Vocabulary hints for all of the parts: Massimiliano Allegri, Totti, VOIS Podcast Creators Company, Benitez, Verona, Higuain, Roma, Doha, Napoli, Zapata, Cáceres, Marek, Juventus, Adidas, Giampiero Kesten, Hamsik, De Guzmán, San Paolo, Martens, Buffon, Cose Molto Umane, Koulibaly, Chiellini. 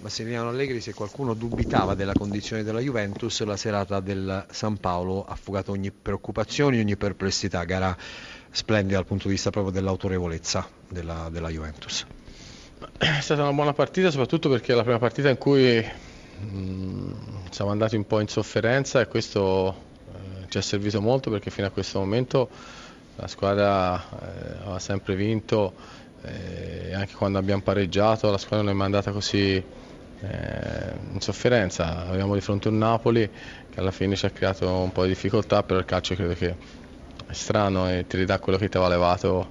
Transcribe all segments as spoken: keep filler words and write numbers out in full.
Massimiliano Allegri, se qualcuno dubitava della condizione della Juventus, la serata del San Paolo ha fugato ogni preoccupazione, ogni perplessità. Gara splendida dal punto di vista proprio dell'autorevolezza della, della Juventus. È stata una buona partita, soprattutto perché è la prima partita in cui mh, siamo andati un po' in sofferenza, e questo eh, ci è servito molto, perché fino a questo momento la squadra eh, aveva sempre vinto, e eh, anche quando abbiamo pareggiato la squadra non è mai andata così Eh, in sofferenza. Abbiamo di fronte un Napoli che alla fine ci ha creato un po' di difficoltà, però il calcio credo che è strano e ti ridà quello che ti aveva levato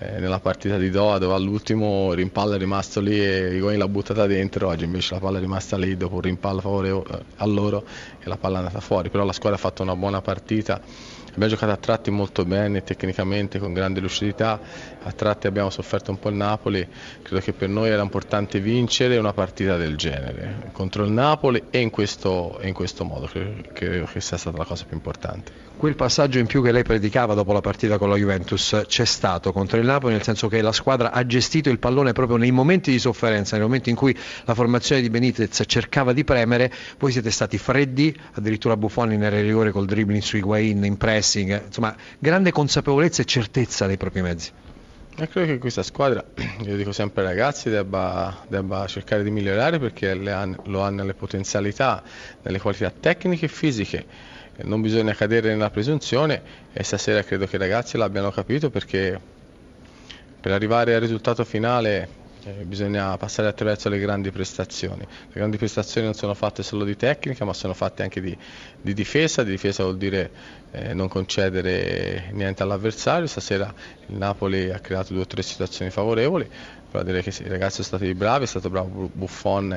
eh, nella partita di Doha, dove all'ultimo rimpallo è rimasto lì e Higuain l'ha buttata dentro. Oggi invece la palla è rimasta lì dopo un rimpallo favorevole a loro e la palla è andata fuori, però la squadra ha fatto una buona partita. Abbiamo giocato a tratti molto bene tecnicamente, con grande lucidità, a tratti abbiamo sofferto un po' il Napoli. Credo che per noi era importante vincere una partita del genere contro il Napoli, e in questo, e in questo modo credo, credo che sia stata la cosa più importante. Quel passaggio in più che lei predicava dopo la partita con la Juventus c'è stato contro il Napoli, nel senso che la squadra ha gestito il pallone proprio nei momenti di sofferenza, nei momenti in cui la formazione di Benitez cercava di premere. Voi siete stati freddi, addirittura Buffon in area di rigore col dribbling su Higuain in press. Insomma, grande consapevolezza e certezza dei propri mezzi. Io credo che questa squadra, io dico sempre ai ragazzi, debba, debba cercare di migliorare, perché le, lo hanno le potenzialità, nelle qualità tecniche e fisiche. Non bisogna cadere nella presunzione, e stasera credo che i ragazzi l'abbiano capito, perché per arrivare al risultato finale Eh, bisogna passare attraverso le grandi prestazioni. Le grandi prestazioni non sono fatte solo di tecnica, ma sono fatte anche di, di difesa. Di difesa vuol dire eh, non concedere niente all'avversario. Stasera il Napoli ha creato due o tre situazioni favorevoli, però direi che i ragazzi sono stati bravi. È stato bravo Buffon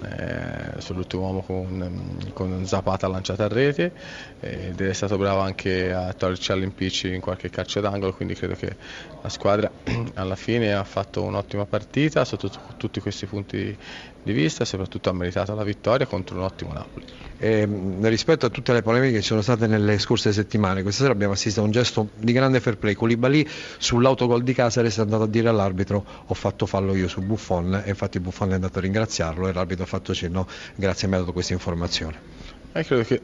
eh, sull'ultimo uomo con, con Zapata lanciata a rete, eh, ed è stato bravo anche a torcerci all'impicci in qualche calcio d'angolo. Quindi credo che la squadra alla fine ha fatto un'ottima partita sotto tutti questi punti di vista, e soprattutto ha meritato la vittoria contro un ottimo Napoli. E, rispetto a tutte le polemiche che ci sono state nelle scorse settimane, questa sera abbiamo assistito a un gesto di grande fair play. Koulibaly sull'autogol di Cáceres è andato a dire all'arbitro: ho fatto fallo io su Buffon, e infatti Buffon è andato a ringraziarlo, e l'arbitro ha fatto cenno: grazie, mi ha dato questa informazione. Eh, credo che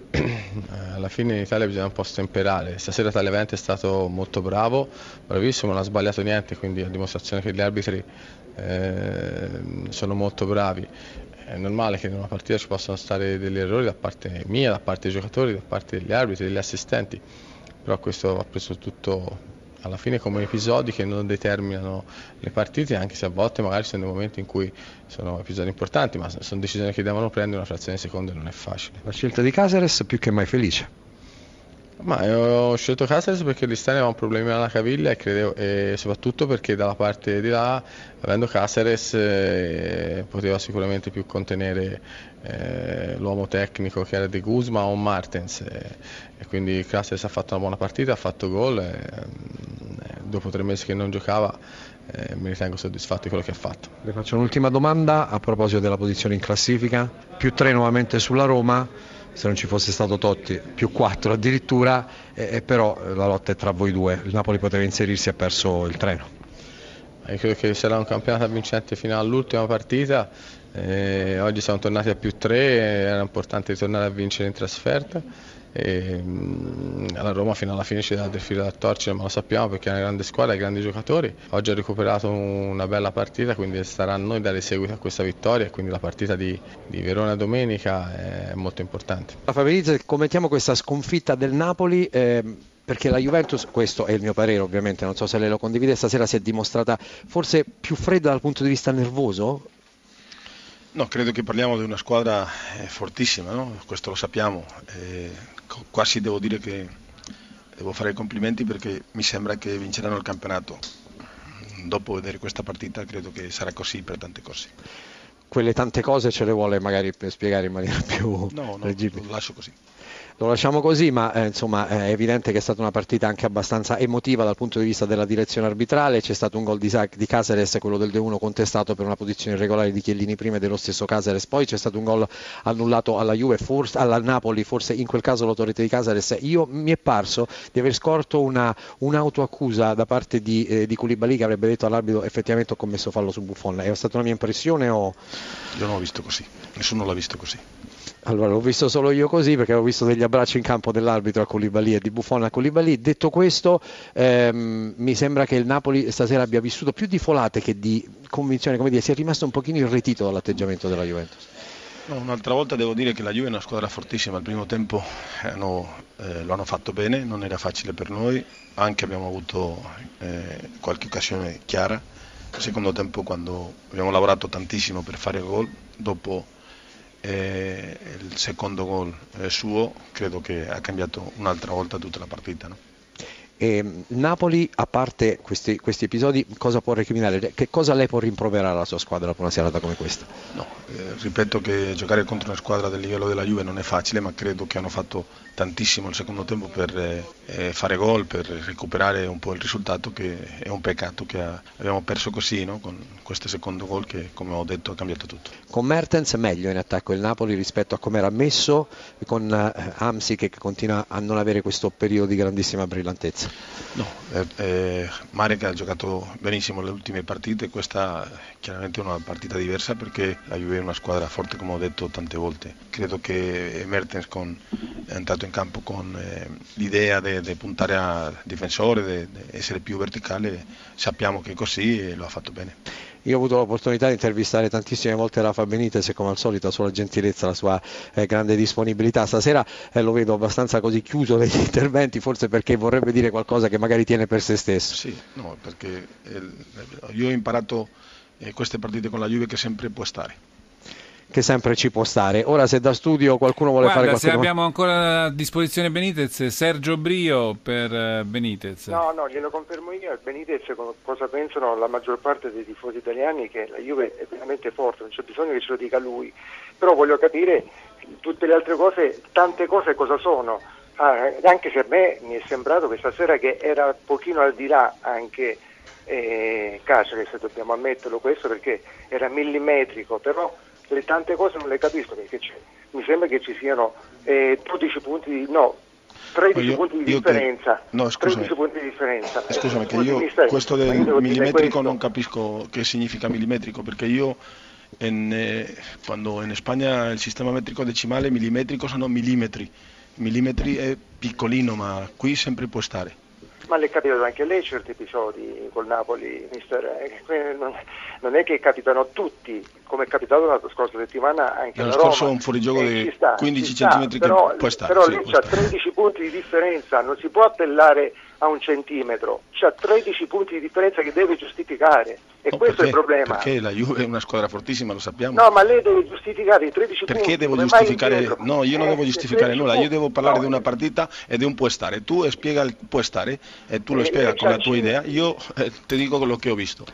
alla fine in Italia bisogna un po' stemperare. Stasera Talevente è stato molto bravo, bravissimo, non ha sbagliato niente, quindi è a dimostrazione che gli arbitri eh, sono molto bravi. È normale che in una partita ci possano stare degli errori da parte mia, da parte dei giocatori, da parte degli arbitri, degli assistenti, però questo va preso tutto alla fine come episodi che non determinano le partite, anche se a volte magari sono dei momenti in cui sono episodi importanti, ma sono decisioni che devono prendere una frazione di secondo, e non è facile. La scelta di Cáceres più che mai felice. Ma io ho scelto Cáceres perché l'Istana aveva un problema alla caviglia, e, credevo, e soprattutto perché dalla parte di là, avendo Cáceres, eh, poteva sicuramente più contenere eh, l'uomo tecnico che era De Guzmán o Martens, eh, e quindi Cáceres ha fatto una buona partita, ha fatto gol, eh, dopo tre mesi che non giocava eh, mi ritengo soddisfatto di quello che ha fatto. Le faccio un'ultima domanda a proposito della posizione in classifica: più tre nuovamente sulla Roma, se non ci fosse stato Totti, più quattro addirittura, e, e però la lotta è tra voi due. Il Napoli poteva inserirsi e ha perso il treno. Io credo che sarà un campionato vincente fino all'ultima partita. Eh, oggi siamo tornati a più tre, era importante tornare a vincere in trasferta. E, la Roma fino alla fine ci dà del filo da torcere, ma lo sappiamo perché è una grande squadra, ha grandi giocatori. Oggi ha recuperato una bella partita, quindi sarà a noi dare seguito a questa vittoria, e quindi la partita di, di Verona domenica è molto importante. La Fabrizio, commentiamo questa sconfitta del Napoli eh, perché la Juventus, questo è il mio parere ovviamente, non so se lei lo condivide, stasera si è dimostrata forse più fredda dal punto di vista nervoso? No, credo che parliamo di una squadra fortissima, no? Questo lo sappiamo. Eh, quasi devo dire che devo fare i complimenti, perché mi sembra che vinceranno il campionato. Dopo vedere questa partita credo che sarà così per tante cose. Quelle tante cose ce le vuole magari per spiegare in maniera più no, no, leggibile. Lo lascio così. Lo lasciamo così, ma eh, insomma è evidente che è stata una partita anche abbastanza emotiva dal punto di vista della direzione arbitrale. C'è stato un gol di, di Cáceres, quello del due uno contestato per una posizione irregolare di Chiellini prima e dello stesso Cáceres poi. C'è stato un gol annullato alla Juve, forse, alla Napoli, forse in quel caso l'autorità di Cáceres. Io mi è parso di aver scorto una, un'autoaccusa da parte di, eh, di Koulibaly, che avrebbe detto all'arbitro: effettivamente ho commesso fallo su Buffon. È stata una mia impressione o... Io non l'ho visto così, nessuno l'ha visto così. Allora, l'ho visto solo io così perché ho visto degli abbracci in campo dell'arbitro a Koulibaly e di Buffon a Koulibaly. Detto questo, ehm, mi sembra che il Napoli stasera abbia vissuto più di folate che di convinzione, come dire, si è rimasto un pochino irretito dall'atteggiamento della Juventus. No, un'altra volta devo dire che la Juve è una squadra fortissima, al primo tempo hanno, eh, lo hanno fatto bene, non era facile per noi, anche abbiamo avuto eh, qualche occasione chiara. Al secondo tempo, quando abbiamo lavorato tantissimo per fare il gol, dopo eh, il secondo gol eh, suo, credo che ha cambiato un'altra volta tutta la partita, no? E Napoli, a parte questi, questi episodi, cosa può recriminare? Che cosa lei può rimproverare alla sua squadra dopo una serata come questa? No, eh, ripeto che giocare contro una squadra del livello della Juve non è facile, ma credo che hanno fatto tantissimo il secondo tempo per eh, fare gol, per recuperare un po' il risultato, che è un peccato che ha, abbiamo perso così, no? Con questo secondo gol che, come ho detto, ha cambiato tutto. Con Mertens meglio in attacco il Napoli rispetto a come era messo, con eh, Hamsik che continua a non avere questo periodo di grandissima brillantezza. No, eh, eh, Marek ha giocato benissimo le ultime partite, questa chiaramente è una partita diversa perché la Juve è una squadra forte, come ho detto tante volte. Credo che Mertens con, è entrato in campo con eh, l'idea di puntare a difensore, di essere più verticale, sappiamo che è così e lo ha fatto bene. Io ho avuto l'opportunità di intervistare tantissime volte Rafa Benitez e come al solito la sua gentilezza, la sua eh, grande disponibilità. Stasera eh, lo vedo abbastanza così chiuso negli interventi, forse perché vorrebbe dire qualcosa che magari tiene per se stesso. Sì, no, perché eh, io ho imparato eh, queste partite con la Juve che sempre può stare. Che sempre ci può stare. Ora, se da studio qualcuno vuole Guarda, fare qualcosa. Se abbiamo ancora a disposizione Benitez, Sergio Brio per Benitez. No, no, glielo confermo io. E Benitez, cosa pensano la maggior parte dei tifosi italiani? Che la Juve è veramente forte, non c'è bisogno che ce lo dica lui. Però voglio capire tutte le altre cose, tante cose, cosa sono. Ah, anche se a me mi è sembrato questa sera che era un pochino al di là anche eh, Cáceres, se dobbiamo ammetterlo questo, perché era millimetrico, però. Le tante cose non le capisco perché c'è. Mi sembra che ci siano eh, dodici punti, no, tredici io, punti di differenza. Te... No, scusami. tredici punti di differenza. Scusami, eh, che io questo del io millimetrico questo. Non capisco che significa millimetrico, perché io in, eh, quando in Spagna il sistema metrico decimale millimetrico sono millimetri. Millimetri è piccolino, ma qui sempre può stare. Ma le è capitato anche a lei certi episodi col Napoli, mister? Non è che capitano tutti, come è capitato la scorsa settimana anche alla Roma. L'anno scorso un fuorigioco di quindici centimetri che però, può stare. Però sì, lì c'ha tredici punti di differenza, non si può appellare a un centimetro, c'ha tredici punti di differenza che deve giustificare e no, questo perché, è il problema. Perché la Juve è una squadra fortissima, lo sappiamo. No, ma lei deve giustificare i tredici perché punti. Perché devo giustificare? No, io non eh, devo giustificare nulla, punti. Io devo parlare no. di una partita e di un può stare. Tu spiega il può stare. E tu lo spiega con la tua idea, io eh, ti dico quello che ho visto.